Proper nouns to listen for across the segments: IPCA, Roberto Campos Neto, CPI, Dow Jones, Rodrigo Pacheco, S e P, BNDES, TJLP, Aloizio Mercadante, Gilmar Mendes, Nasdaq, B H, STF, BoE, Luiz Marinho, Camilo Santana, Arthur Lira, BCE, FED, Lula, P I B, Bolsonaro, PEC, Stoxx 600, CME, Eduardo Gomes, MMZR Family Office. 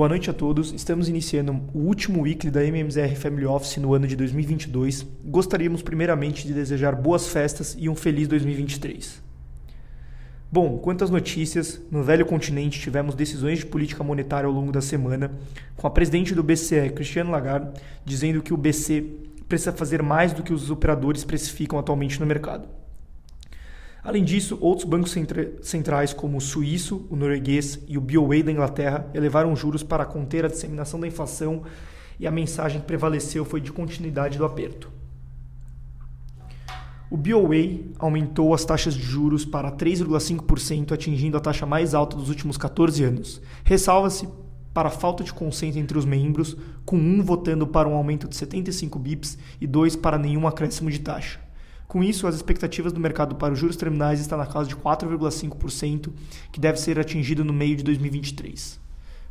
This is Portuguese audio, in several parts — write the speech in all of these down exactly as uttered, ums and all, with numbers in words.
Boa noite a todos. Estamos iniciando o último weekly da M M Z R Family Office no ano de dois mil e vinte e dois. Gostaríamos primeiramente de desejar boas festas e um feliz dois mil e vinte e três. Bom, quanto às notícias, no velho continente tivemos decisões de política monetária ao longo da semana, com a presidente do B C E, Christine Lagarde, dizendo que o B C precisa fazer mais do que os operadores precificam atualmente no mercado. Além disso, outros bancos centrais como o suíço, o norueguês e o B O E da Inglaterra elevaram juros para conter a disseminação da inflação e a mensagem que prevaleceu foi de continuidade do aperto. O B O E aumentou as taxas de juros para três vírgula cinco por cento, atingindo a taxa mais alta dos últimos quatorze anos. Ressalva-se para a falta de consenso entre os membros, com um votando para um aumento de setenta e cinco bips e dois para nenhum acréscimo de taxa. Com isso, as expectativas do mercado para os juros terminais está na casa de quatro vírgula cinco por cento, que deve ser atingido no meio de dois mil e vinte e três.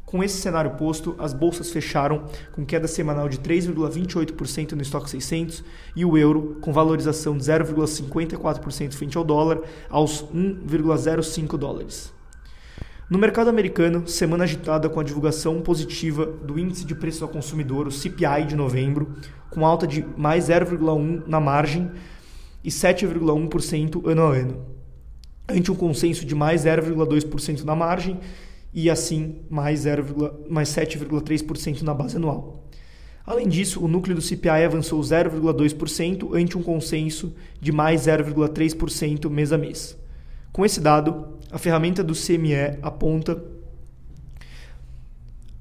Com esse cenário posto, as bolsas fecharam com queda semanal de três vírgula vinte e oito por cento no Stoxx seiscentos e o euro com valorização de zero vírgula cinquenta e quatro por cento frente ao dólar aos um vírgula zero cinco dólares. No mercado americano, semana agitada com a divulgação positiva do Índice de Preços ao Consumidor, o C P I de novembro, com alta de mais zero vírgula um por cento na margem, e sete vírgula um por cento ano a ano, ante um consenso de mais zero vírgula dois por cento na margem e, assim, mais, mais sete vírgula três por cento na base anual. Além disso, o núcleo do C P I avançou zero vírgula dois por cento ante um consenso de mais zero vírgula três por cento mês a mês. Com esse dado, a ferramenta do C M E aponta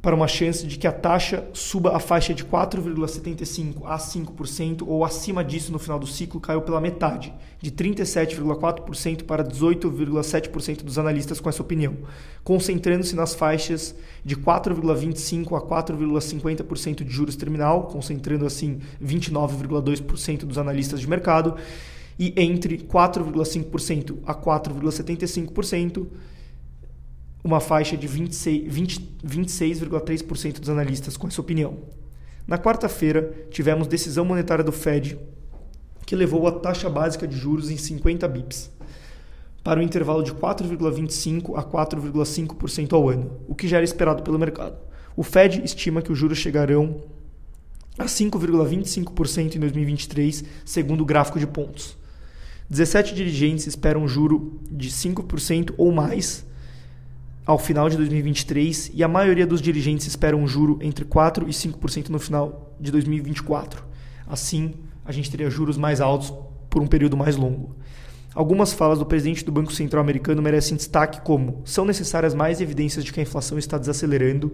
para uma chance de que a taxa suba a faixa de quatro vírgula setenta e cinco por cento a cinco por cento ou acima disso no final do ciclo caiu pela metade, de trinta e sete vírgula quatro por cento para dezoito vírgula sete por cento dos analistas com essa opinião, concentrando-se nas faixas de quatro vírgula vinte e cinco por cento a quatro vírgula cinquenta por cento de juros terminal, concentrando assim vinte e nove vírgula dois por cento dos analistas de mercado, e entre quatro vírgula cinco por cento a quatro vírgula setenta e cinco por cento, uma faixa de vinte e seis vírgula três por cento dos analistas com essa opinião. Na quarta-feira, tivemos decisão monetária do F E D, que levou a taxa básica de juros em cinquenta bips, para o intervalo de quatro vírgula vinte e cinco por cento a quatro vírgula cinco por cento ao ano, o que já era esperado pelo mercado. O F E D estima que os juros chegarão a cinco vírgula vinte e cinco por cento em dois mil e vinte e três, segundo o gráfico de pontos. dezessete dirigentes esperam um juro de cinco por cento ou mais ao final de dois mil e vinte e três e a maioria dos dirigentes espera um juro entre quatro por cento e cinco por cento no final de dois mil e vinte e quatro. Assim, a gente teria juros mais altos por um período mais longo. Algumas falas do presidente do Banco Central americano merecem destaque como: são necessárias mais evidências de que a inflação está desacelerando,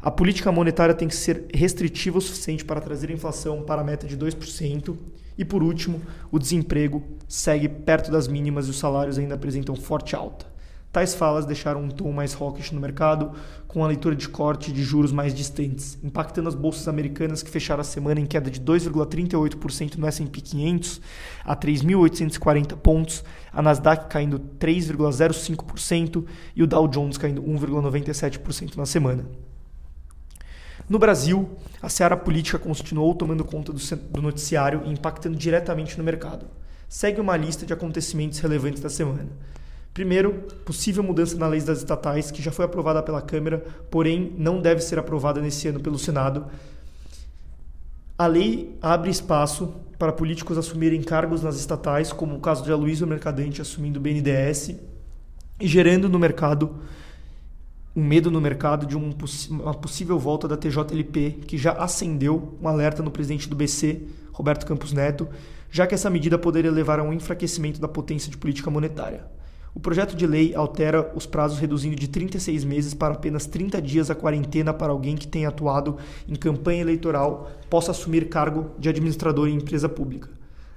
a política monetária tem que ser restritiva o suficiente para trazer a inflação para a meta de dois por cento e, por último, o desemprego segue perto das mínimas e os salários ainda apresentam forte alta. Tais falas deixaram um tom mais hawkish no mercado, com a leitura de corte de juros mais distantes, impactando as bolsas americanas que fecharam a semana em queda de dois vírgula trinta e oito por cento no S e P quinhentos a três mil oitocentos e quarenta pontos, a Nasdaq caindo três vírgula zero cinco por cento e o Dow Jones caindo um vírgula noventa e sete por cento na semana. No Brasil, a seara política continuou tomando conta do noticiário e impactando diretamente no mercado. Segue uma lista de acontecimentos relevantes da semana. Primeiro, possível mudança na lei das estatais, que já foi aprovada pela Câmara, porém não deve ser aprovada nesse ano pelo Senado. A lei abre espaço para políticos assumirem cargos nas estatais, como o caso de Aloizio Mercadante assumindo o B N D E S, e gerando no mercado um medo no mercado de um poss- uma possível volta da T J L P, que já acendeu um alerta no presidente do B C, Roberto Campos Neto, já que essa medida poderia levar a um enfraquecimento da potência de política monetária. O projeto de lei altera os prazos reduzindo de trinta e seis meses para apenas trinta dias a quarentena para alguém que tenha atuado em campanha eleitoral possa assumir cargo de administrador em empresa pública.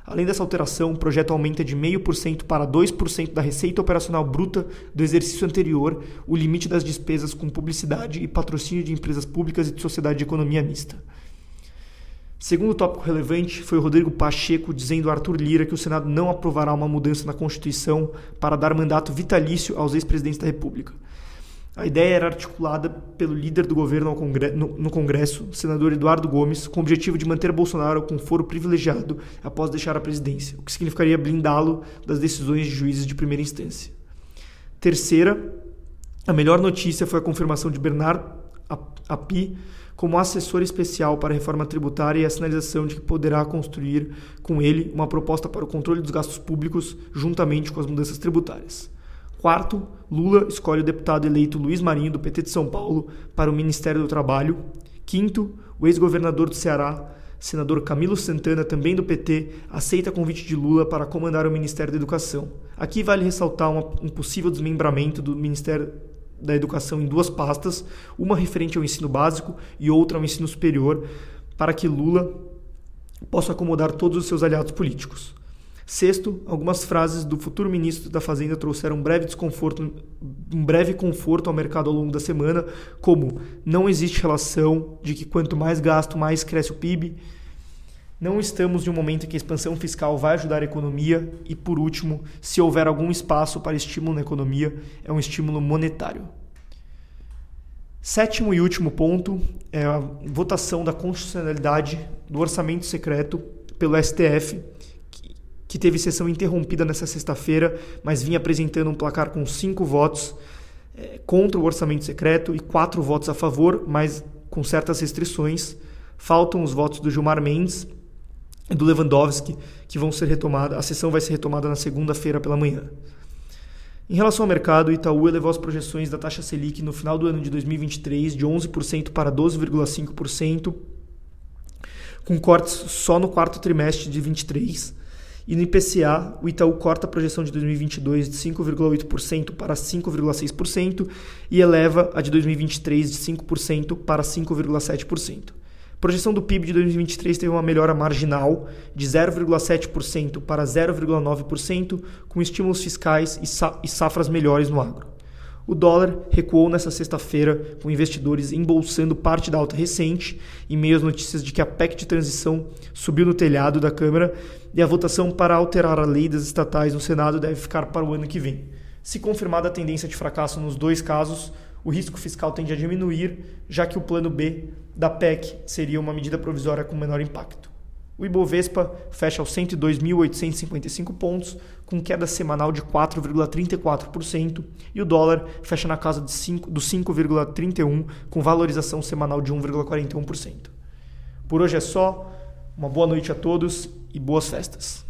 Além dessa alteração, o projeto aumenta de zero vírgula cinco por cento para dois por cento da receita operacional bruta do exercício anterior o limite das despesas com publicidade e patrocínio de empresas públicas e de sociedade de economia mista. Segundo tópico relevante foi o Rodrigo Pacheco dizendo a Arthur Lira que o Senado não aprovará uma mudança na Constituição para dar mandato vitalício aos ex-presidentes da República. A ideia era articulada pelo líder do governo no Congresso, senador Eduardo Gomes, com o objetivo de manter Bolsonaro com foro privilegiado após deixar a presidência, o que significaria blindá-lo das decisões de juízes de primeira instância. Terceira, a melhor notícia foi a confirmação de Bernardo A P I como assessor especial para a reforma tributária e a sinalização de que poderá construir com ele uma proposta para o controle dos gastos públicos juntamente com as mudanças tributárias. Quarto, Lula escolhe o deputado eleito Luiz Marinho, do P T de São Paulo, para o Ministério do Trabalho. Quinto, o ex-governador do Ceará, senador Camilo Santana, também do P T, aceita convite de Lula para comandar o Ministério da Educação. Aqui vale ressaltar um possível desmembramento do Ministério da Educação em duas pastas, uma referente ao ensino básico e outra ao ensino superior, para que Lula possa acomodar todos os seus aliados políticos. Sexto, algumas frases do futuro ministro da Fazenda trouxeram um breve desconforto, um breve conforto ao mercado ao longo da semana, como não existe relação de que quanto mais gasto, mais cresce o P I B, não estamos em um momento em que a expansão fiscal vai ajudar a economia e, por último, se houver algum espaço para estímulo na economia, é um estímulo monetário. Sétimo e último ponto é a votação da constitucionalidade do orçamento secreto pelo S T F, que teve sessão interrompida nesta sexta-feira, mas vinha apresentando um placar com cinco votos eh, contra o orçamento secreto e quatro votos a favor, mas com certas restrições. Faltam os votos do Gilmar Mendes e do Lewandowski, que vão ser retomados. A sessão vai ser retomada na segunda-feira pela manhã. Em relação ao mercado, o Itaú elevou as projeções da taxa Selic no final do ano de dois mil e vinte e três de onze por cento para doze vírgula cinco por cento, com cortes só no quarto trimestre de vinte e três. E no I P C A, o Itaú corta a projeção de dois mil e vinte e dois de cinco vírgula oito por cento para cinco vírgula seis por cento e eleva a de dois mil e vinte e três de cinco por cento para cinco vírgula sete por cento. A projeção do P I B de dois mil e vinte e três teve uma melhora marginal de zero vírgula sete por cento para zero vírgula nove por cento, com estímulos fiscais e safras melhores no agro. O dólar recuou nesta sexta-feira, com investidores embolsando parte da alta recente, em meio às notícias de que a P E C de transição subiu no telhado da Câmara e a votação para alterar a lei das estatais no Senado deve ficar para o ano que vem. Se confirmada a tendência de fracasso nos dois casos, o risco fiscal tende a diminuir, já que o plano B da P E C seria uma medida provisória com menor impacto. O Ibovespa fecha aos cento e dois mil oitocentos e cinquenta e cinco pontos, com queda semanal de quatro vírgula trinta e quatro por cento, e o dólar fecha na casa de cinco, dos cinco vírgula trinta e um por cento, com valorização semanal de um vírgula quarenta e um por cento. Por hoje é só, uma boa noite a todos e boas festas.